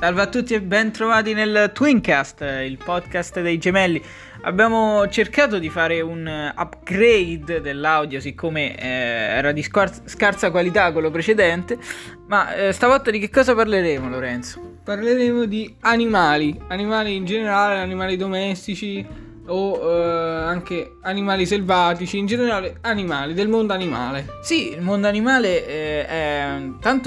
Salve a tutti e ben trovati nel Twincast, il podcast dei gemelli. Abbiamo cercato di fare un upgrade dell'audio, siccome era di scarsa qualità quello precedente. Ma stavolta di che cosa parleremo, Lorenzo? Parleremo di animali in generale, animali domestici o anche animali selvatici, in generale animali, del mondo animale. Sì, il mondo animale è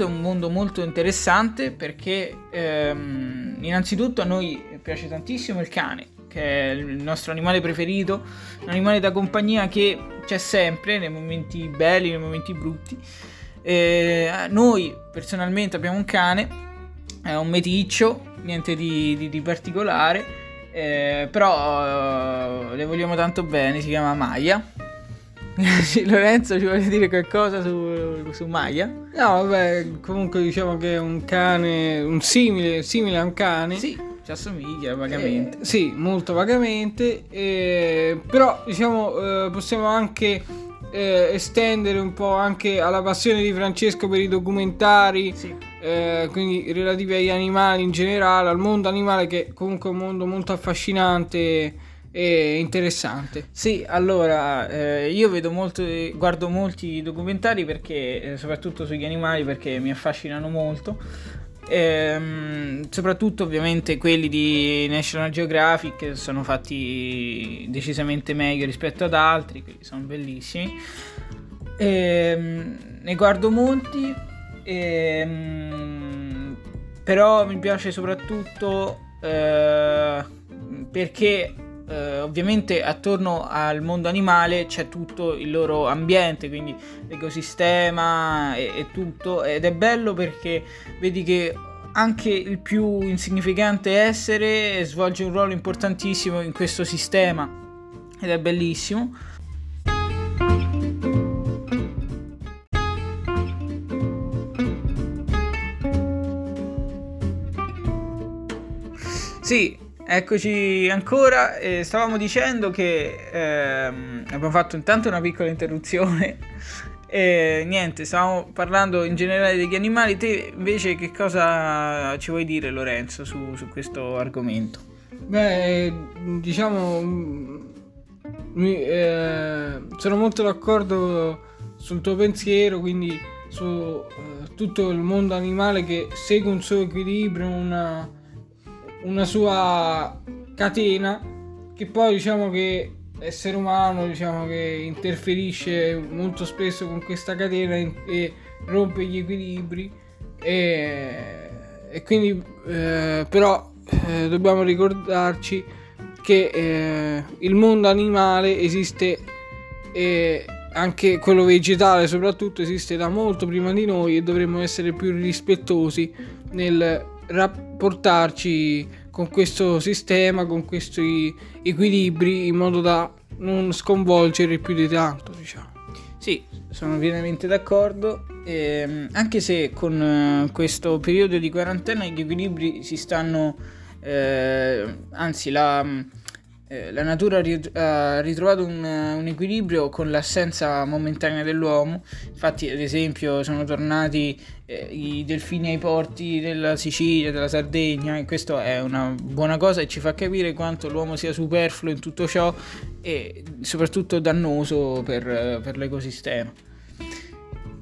un mondo molto interessante perché innanzitutto a noi piace tantissimo il cane, che è il nostro animale preferito, un animale da compagnia che c'è sempre nei momenti belli, nei momenti brutti. Noi personalmente abbiamo un cane, è un meticcio, niente di particolare. Però le vogliamo tanto bene, si chiama Maya. Lorenzo, ci vuole dire qualcosa su Maya? No, vabbè, comunque diciamo che è un cane, un simile a un cane. Sì, ci assomiglia vagamente. Sì, molto vagamente. Però diciamo possiamo anche estendere un po' anche alla passione di Francesco per i documentari. Sì. Quindi relativi agli animali in generale, al mondo animale, che comunque è un mondo molto affascinante e interessante. Sì, allora io guardo molti documentari perché soprattutto sugli animali, perché mi affascinano molto, soprattutto ovviamente quelli di National Geographic, che sono fatti decisamente meglio rispetto ad altri, quindi sono bellissimi. Ne guardo molti. Però mi piace soprattutto perché ovviamente attorno al mondo animale c'è tutto il loro ambiente, quindi l'ecosistema e tutto, ed è bello perché vedi che anche il più insignificante essere svolge un ruolo importantissimo in questo sistema, ed è bellissimo. Sì, eccoci ancora. Stavamo dicendo che abbiamo fatto intanto una piccola interruzione. Niente, stavamo parlando in generale degli animali. Te invece che cosa ci vuoi dire, Lorenzo, su questo argomento? Beh, diciamo sono molto d'accordo sul tuo pensiero, quindi su tutto il mondo animale che segue un suo equilibrio, una sua catena, che poi diciamo che l'essere umano diciamo che interferisce molto spesso con questa catena e rompe gli equilibri, e quindi però dobbiamo ricordarci che il mondo animale esiste, anche quello vegetale soprattutto esiste da molto prima di noi, e dovremmo essere più rispettosi nel rapportarci con questo sistema, con questi equilibri, in modo da non sconvolgere più di tanto, diciamo. Sì, sono pienamente d'accordo, anche se con questo periodo di quarantena gli equilibri si stanno anzi la natura ha ritrovato un equilibrio con l'assenza momentanea dell'uomo. Infatti, ad esempio, sono tornati i delfini ai porti della Sicilia, della Sardegna, e questo è una buona cosa e ci fa capire quanto l'uomo sia superfluo in tutto ciò e soprattutto dannoso per l'ecosistema.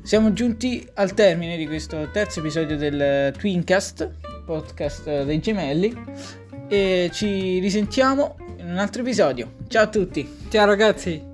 Siamo giunti al termine di questo terzo episodio del Twincast, podcast dei gemelli, e ci risentiamo in un altro episodio. Ciao a tutti. Ciao ragazzi.